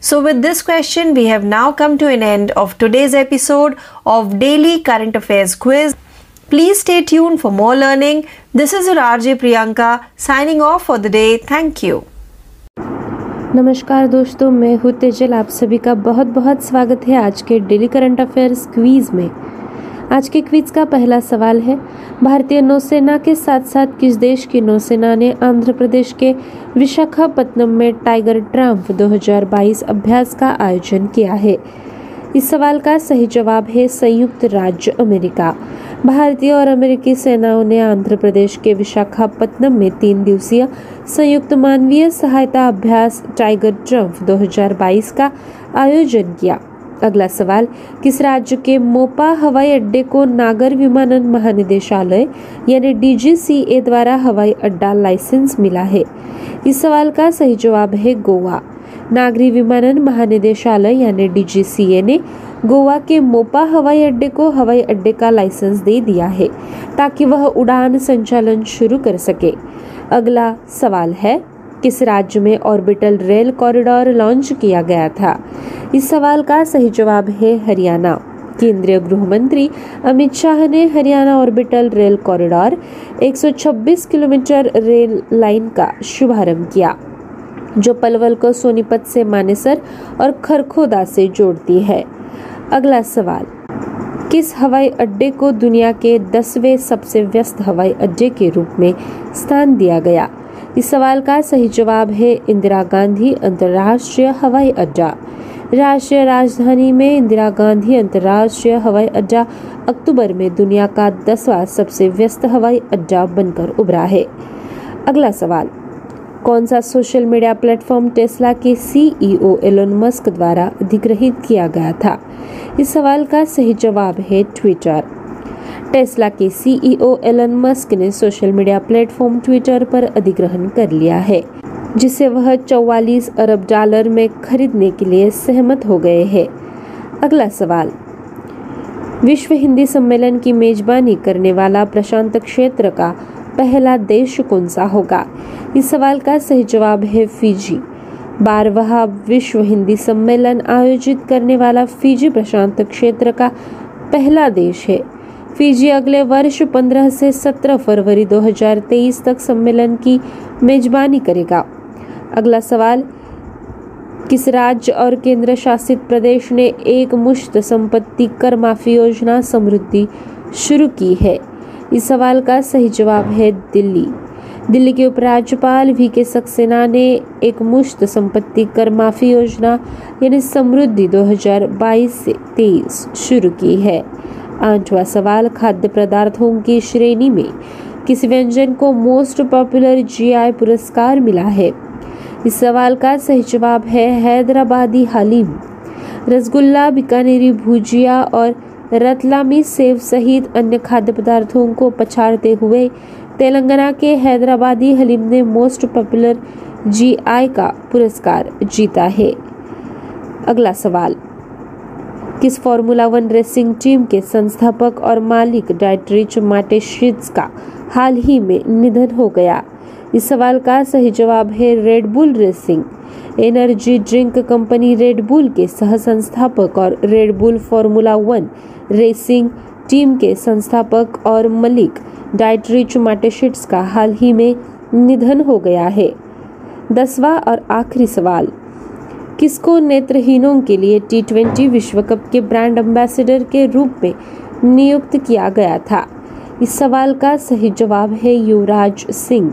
So with this question, we have now come to an end of today's episode of Daily Current Affairs Quiz. Please stay tuned for more learning. This is your R J Priyanka signing off for the day. Thank you. नमस्कार दोस्तों, मैं हूँ तेजल. आप सभी का बहुत बहुत स्वागत है आज के डेली करंट अफेयर्स क्विज में. आज के क्विज का पहला सवाल है, भारतीय नौसेना के साथ साथ किस देश की नौसेना ने आंध्र प्रदेश के विशाखापत्तनम में टाइगर ट्रायम्फ दो हज़ार बाईस अभ्यास का आयोजन किया है? इस सवाल का सही जवाब है संयुक्त राज्य अमेरिका. भारतीय और अमेरिकी सेनाओं ने आंध्र प्रदेश के विशाखापत्तनम में तीन दिवसीय संयुक्त मानवीय सहायता अभ्यास टाइगर ट्रायम्फ दो हज़ार बाईस का आयोजन किया. अगला सवाल, किस राज्य के मोपा हवाई अड्डे को नागर विमानन महानिदेशालय यानी डी जी सी ए द्वारा हवाई अड्डा लाइसेंस मिला है? इस सवाल का सही जवाब है गोवा. नागरी विमानन महानिदेशालय यानी डी जी सी ए ने गोवा के मोपा हवाई अड्डे को हवाई अड्डे का लाइसेंस दे दिया है ताकि वह उड़ान संचालन शुरू कर सके. अगला सवाल है, किस राज्य में ऑर्बिटल रेल कॉरिडोर लॉन्च किया गया था? इस सवाल का सही जवाब है हरियाणा. केंद्रीय गृह मंत्री अमित शाह ने हरियाणा ऑर्बिटल रेल कॉरिडोर एक सौ छब्बीस किलोमीटर रेल लाइन का शुभारंभ किया जो पलवल को सोनीपत से मानेसर और खरखोदा से जोड़ती है. अगला सवाल, किस हवाई अड्डे को दुनिया के दसवें सबसे व्यस्त हवाई अड्डे के रूप में स्थान दिया गया? इस सवाल का सही जवाब है इंदिरा गांधी अंतर्राष्ट्रीय हवाई अड्डा. राष्ट्रीय राजधानी में इंदिरा गांधी अंतर्राष्ट्रीय हवाई अड्डा अक्टूबर में दुनिया का दसवां सबसे व्यस्त हवाई अड्डा बनकर उभरा है. अगला सवाल, कौन सा सोशल मीडिया प्लेटफॉर्म टेस्ला के C E O Elon Musk द्वारा अधिग्रहित किया गया था? इस सवाल का सही जवाब है ट्विटर. टेस्ला के C E O Elon Musk ने सोशल मीडिया प्लेटफॉर्म ट्विटर पर अधिग्रहण कर लिया है जिसे वह चौवालीस अरब डॉलर में खरीदने के लिए सहमत हो गए हैं. अगला सवाल, विश्व हिंदी सम्मेलन की मेजबानी करने वाला प्रशांत क्षेत्र का पहला देश कौन सा होगा? इस सवाल का सही जवाब है फिजी. बारहवां विश्व हिंदी सम्मेलन आयोजित करने वाला फिजी प्रशांत क्षेत्र का पहला देश है. फिजी अगले वर्ष पंद्रह से सत्रह फरवरी दो हज़ार तेईस तक सम्मेलन की मेजबानी करेगा. अगला सवाल, किस राज्य और केंद्र शासित प्रदेश ने एक मुश्त संपत्ति कर माफी योजना समृद्धि शुरू की है? इस सवाल का सही जवाब है दिल्ली. दिल्ली के उपराज्यपाल वी के सक्सेना ने एक मुश्त संपत्ति कर माफी योजना यानी समृद्धि दो हज़ार बाईस से तेईस शुरू की है. आठवां सवाल, खाद्य पदार्थों की श्रेणी में किस व्यंजन को मोस्ट पॉपुलर जी आई पुरस्कार मिला है? इस सवाल का सही जवाब है हैदराबादी हलीम. रसगुल्ला, बीकानेरी भुजिया और रतलामी सेव सहित अन्य खाद्य पदार्थों को पछाड़ते हुए तेलंगाना के हैदराबादी हलीम ने मोस्ट पॉपुलर जी आई का पुरस्कार जीता है. अगला सवाल, किस फॉर्मूला वन रेसिंग टीम के संस्थापक और मालिक डायट्रिच माटेशिट्स का हाल ही में निधन हो गया? इस सवाल का सही जवाब है Red Bull racing. Energy drink company Red Bull के सह संस्थापक और Red Bull formula one racing team के संस्थापक और मलिक डायट्रिच मैटेशिट्स का हाल ही में निधन हो गया है। दसवां और आखिरी सवाल, किसको नेत्रहीनों के लिए टी ट्वेंटी विश्व कप के ब्रांड एम्बेसडर के रूप में नियुक्त किया गया था? इस सवाल का सही जवाब है युवराज सिंह।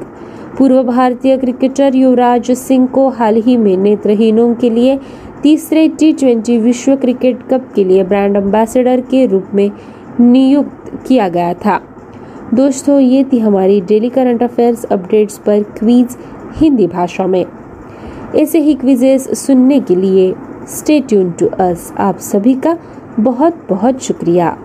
पूर्व भारतीय क्रिकेटर युवराज सिंह को हाल ही में नेत्रहीनों के लिए तीसरे टी ट्वेंटी विश्व क्रिकेट कप के लिए ब्रांड एम्बेसडर के रूप में नियुक्त किया गया था। दोस्तों, ये थी हमारी डेली करंट अफेयर्स अपडेट्स पर क्विज हिंदी भाषा में। ऐसे ही क्विजेस सुनने के लिए स्टे ट्यून टू अस। आप सभी का बहुत बहुत शुक्रिया।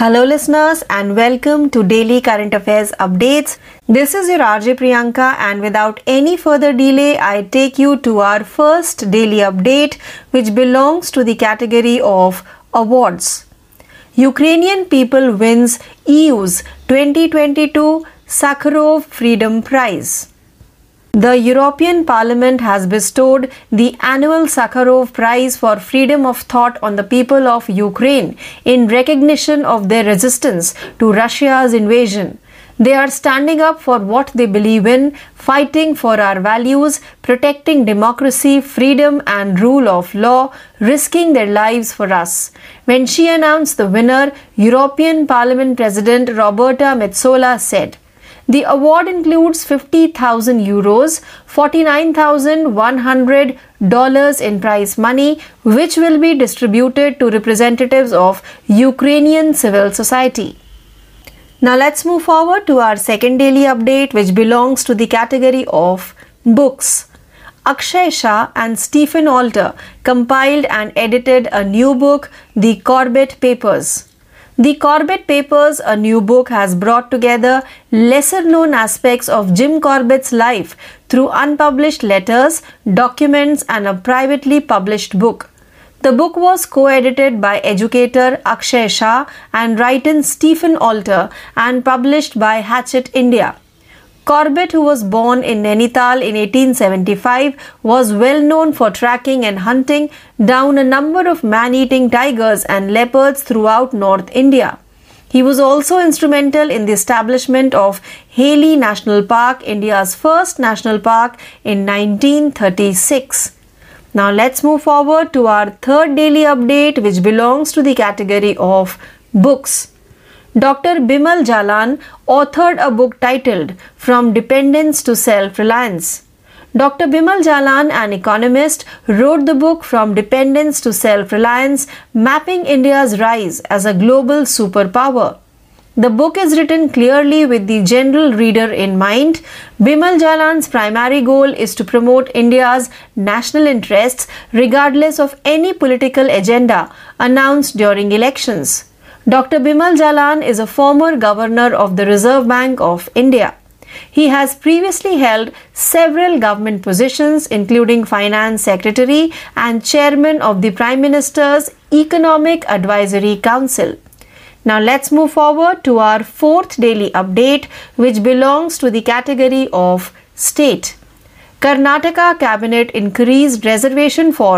Hello listeners and welcome to Daily Current Affairs Updates. This is your R J Priyanka and without any further delay I take you to our first daily update which belongs to the category of awards. Ukrainian people wins E U's twenty twenty-two Sakharov Freedom Prize. The European Parliament has bestowed the annual Sakharov Prize for freedom of thought on the people of Ukraine in recognition of their resistance to Russia's invasion. They are standing up for what they believe in, fighting for our values, protecting democracy, freedom and rule of law, risking their lives for us. When she announced the winner, European Parliament President Roberta Metsola said, "The award includes fifty thousand euros, forty-nine thousand one hundred dollars in prize money, which will be distributed to representatives of Ukrainian civil society." Now let's move forward to our second daily update, which belongs to the category of books. Akshay Shah and Stephen Alter compiled and edited a new book, The Corbett Papers. The Corbett Papers, a new book, has brought together lesser-known aspects of Jim Corbett's life through unpublished letters, documents, and a privately published book. The book was co-edited by educator Akshay Shah and writer Stephen Alter and published by Hatchet India. Corbett, who was born in Nainital in eighteen seventy-five, was well known for tracking and hunting down a number of man-eating tigers and leopards throughout North India. He was also instrumental in the establishment of Heli National Park, India's first national park, in nineteen thirty-six. Now let's move forward to our third daily update, which belongs to the category of books. Doctor Bimal Jalan authored a book titled From Dependence to Self-Reliance. Doctor Bimal Jalan, an economist, wrote the book From Dependence to Self-Reliance, mapping India's rise as a global superpower. The book is written clearly with the general reader in mind. Bimal Jalan's primary goal is to promote India's national interests regardless of any political agenda announced during elections. Doctor Bimal Jalan is a former governor of the Reserve Bank of India. He has previously held several government positions, including Finance Secretary and Chairman of the Prime Minister's Economic Advisory Council. Now let's move forward to our fourth daily update, which belongs to the category of state. Karnataka Cabinet increased reservation for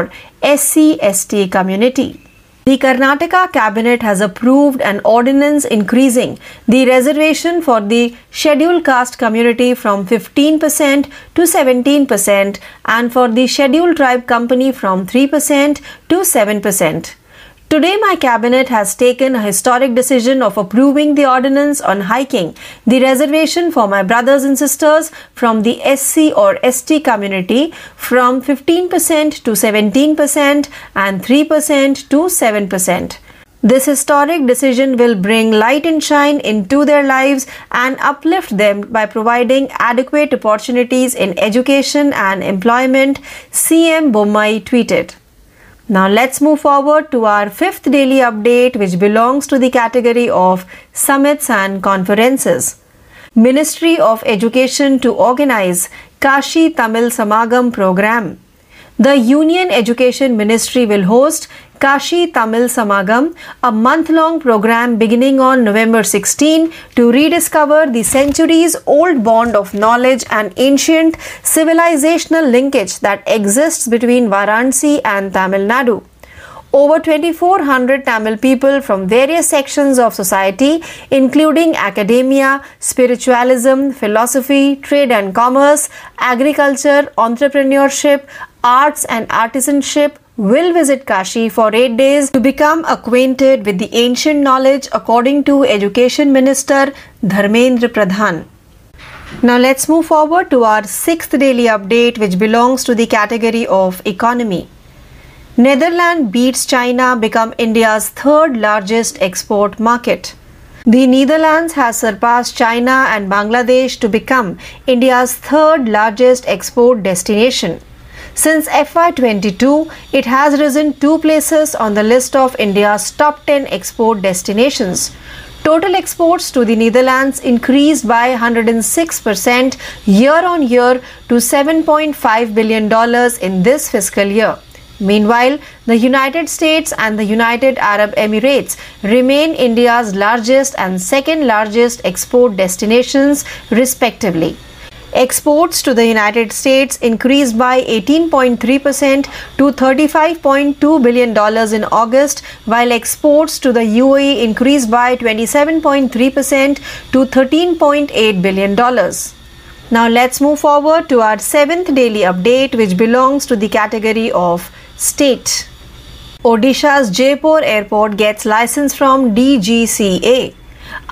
S C S T community. The Karnataka Cabinet has approved an ordinance increasing the reservation for the scheduled caste community from fifteen percent to seventeen percent and for the scheduled tribe company from three percent to seven percent. Today, my Cabinet has taken a historic decision of approving the ordinance on hiking the reservation for my brothers and sisters from the S C or S T community from fifteen percent to seventeen percent and three percent to seven percent. This historic decision will bring light and shine into their lives and uplift them by providing adequate opportunities in education and employment, C M Bommai tweeted. Now let's move forward to our fifth daily update, which belongs to the category of summits and conferences. Ministry of Education to organize Kashi Tamil Samagam program. The Union Education Ministry will host Kashi Tamil Samagam, a month-long program beginning on November sixteenth to rediscover the centuries-old bond of knowledge and ancient civilizational linkage that exists between Varanasi and Tamil Nadu. Over twenty-four hundred Tamil people from various sections of society, including academia, spiritualism, philosophy, trade and commerce, agriculture, entrepreneurship, arts and artisanship will visit Kashi for eight days to become acquainted with the ancient knowledge, according to Education Minister Dharmendra Pradhan. Now let's move forward to our sixth daily update, which belongs to the category of economy. Netherlands beats China, become India's third largest export market. The Netherlands has surpassed China and Bangladesh to become India's third largest export destination. Since F Y twenty-two, it has risen two places on the list of India's top ten export destinations. Total exports to the Netherlands increased by one hundred six percent year on year to seven point five billion dollars in this fiscal year. Meanwhile, the United States and the United Arab Emirates remain India's largest and second largest export destinations, respectively. Exports to the United States increased by eighteen point three percent to thirty-five point two billion dollars in August, while exports to the U A E increased by twenty-seven point three percent to thirteen point eight billion dollars. Now let's move forward to our seventh daily update, which belongs to the category of state. Odisha's Jeypore Airport gets license from D G C A.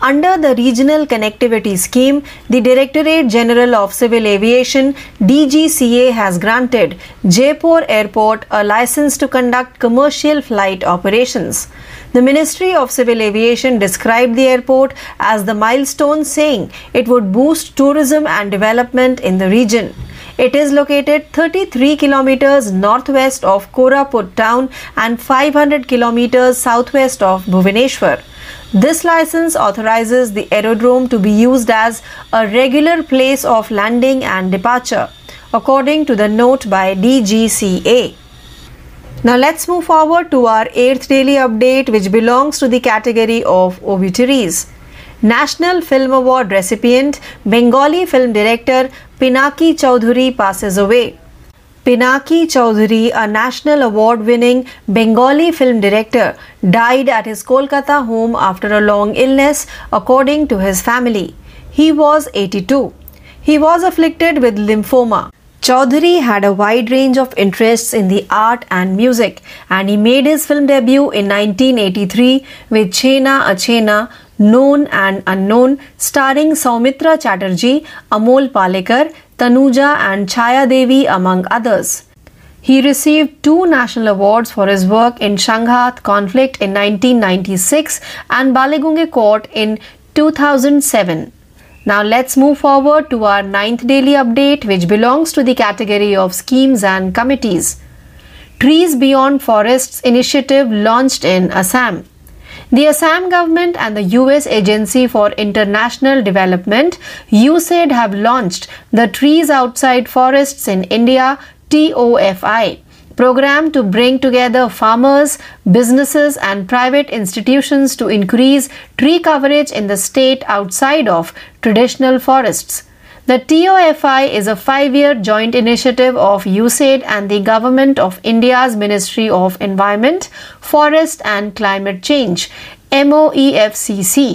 Under the Regional Connectivity Scheme, the Directorate General of Civil Aviation D G C A has granted Jeypore Airport a license to conduct commercial flight operations. The Ministry of Civil Aviation described the airport as the milestone, saying it would boost tourism and development in the region. It is located thirty-three kilometers northwest of Koraput town and five hundred kilometers southwest of Bhubaneswar. This license authorizes the aerodrome to be used as a regular place of landing and departure, according to the note by D G C A. Now let's move forward to our eighth daily update, which belongs to the category of obituaries. National Film Award recipient, Bengali film director Pinaki Choudhury passes away. Pinaki Choudhury, a national award-winning Bengali film director, died at his Kolkata home after a long illness, according to his family. He was eighty-two. He was afflicted with lymphoma. Choudhury had a wide range of interests in the art and music, and he made his film debut in nineteen eighty-three with Chhena Achhena, Known and Unknown, starring Soumitra Chatterjee, Amol Palekar, Tanuja and Chhaya Devi, among others. He received two national awards for his work in Sanghat conflict in nineteen ninety-six and Balegunge Court in two thousand seven. Now let's move forward to our ninth daily update, which belongs to the category of schemes and committees. Trees Beyond Forests initiative launched in Assam. The Assam government and the U S Agency for International Development (U S A I D) have launched the Trees Outside Forests in India (T O F I) program to bring together farmers, businesses, and private institutions to increase tree coverage in the state outside of traditional forests. The T O F I is a five-year joint initiative of U S A I D and the Government of India's Ministry of Environment, Forest and Climate Change (M O E F C C).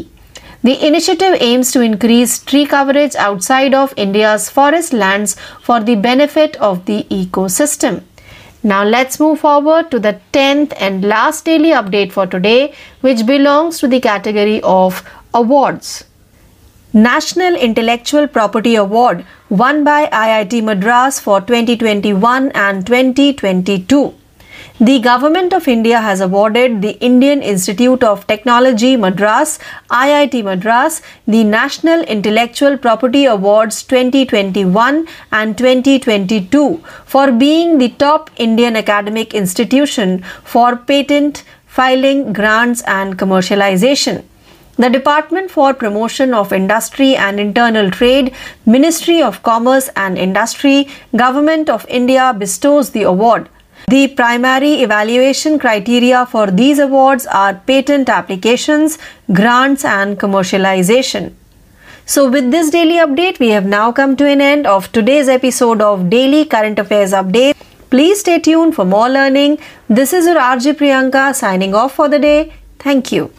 The initiative aims to increase tree coverage outside of India's forest lands for the benefit of the ecosystem. Now let's move forward to the tenth and last daily update for today, which belongs to the category of awards. National Intellectual Property Award won by I I T Madras for twenty twenty-one and twenty twenty-two. The Government of India has awarded the Indian Institute of Technology Madras (I I T Madras) the National Intellectual Property Awards twenty twenty-one and twenty twenty-two for being the top Indian academic institution for patent filing, grants and commercialization. The Department for Promotion of Industry and Internal Trade, Ministry of Commerce and Industry, Government of India bestows the award. The primary evaluation criteria for these awards are patent applications, grants and commercialization. So with this daily update, we have now come to an end of today's episode of Daily Current Affairs Update. Please stay tuned for more learning. This is your R J Priyanka signing off for the day. Thank you.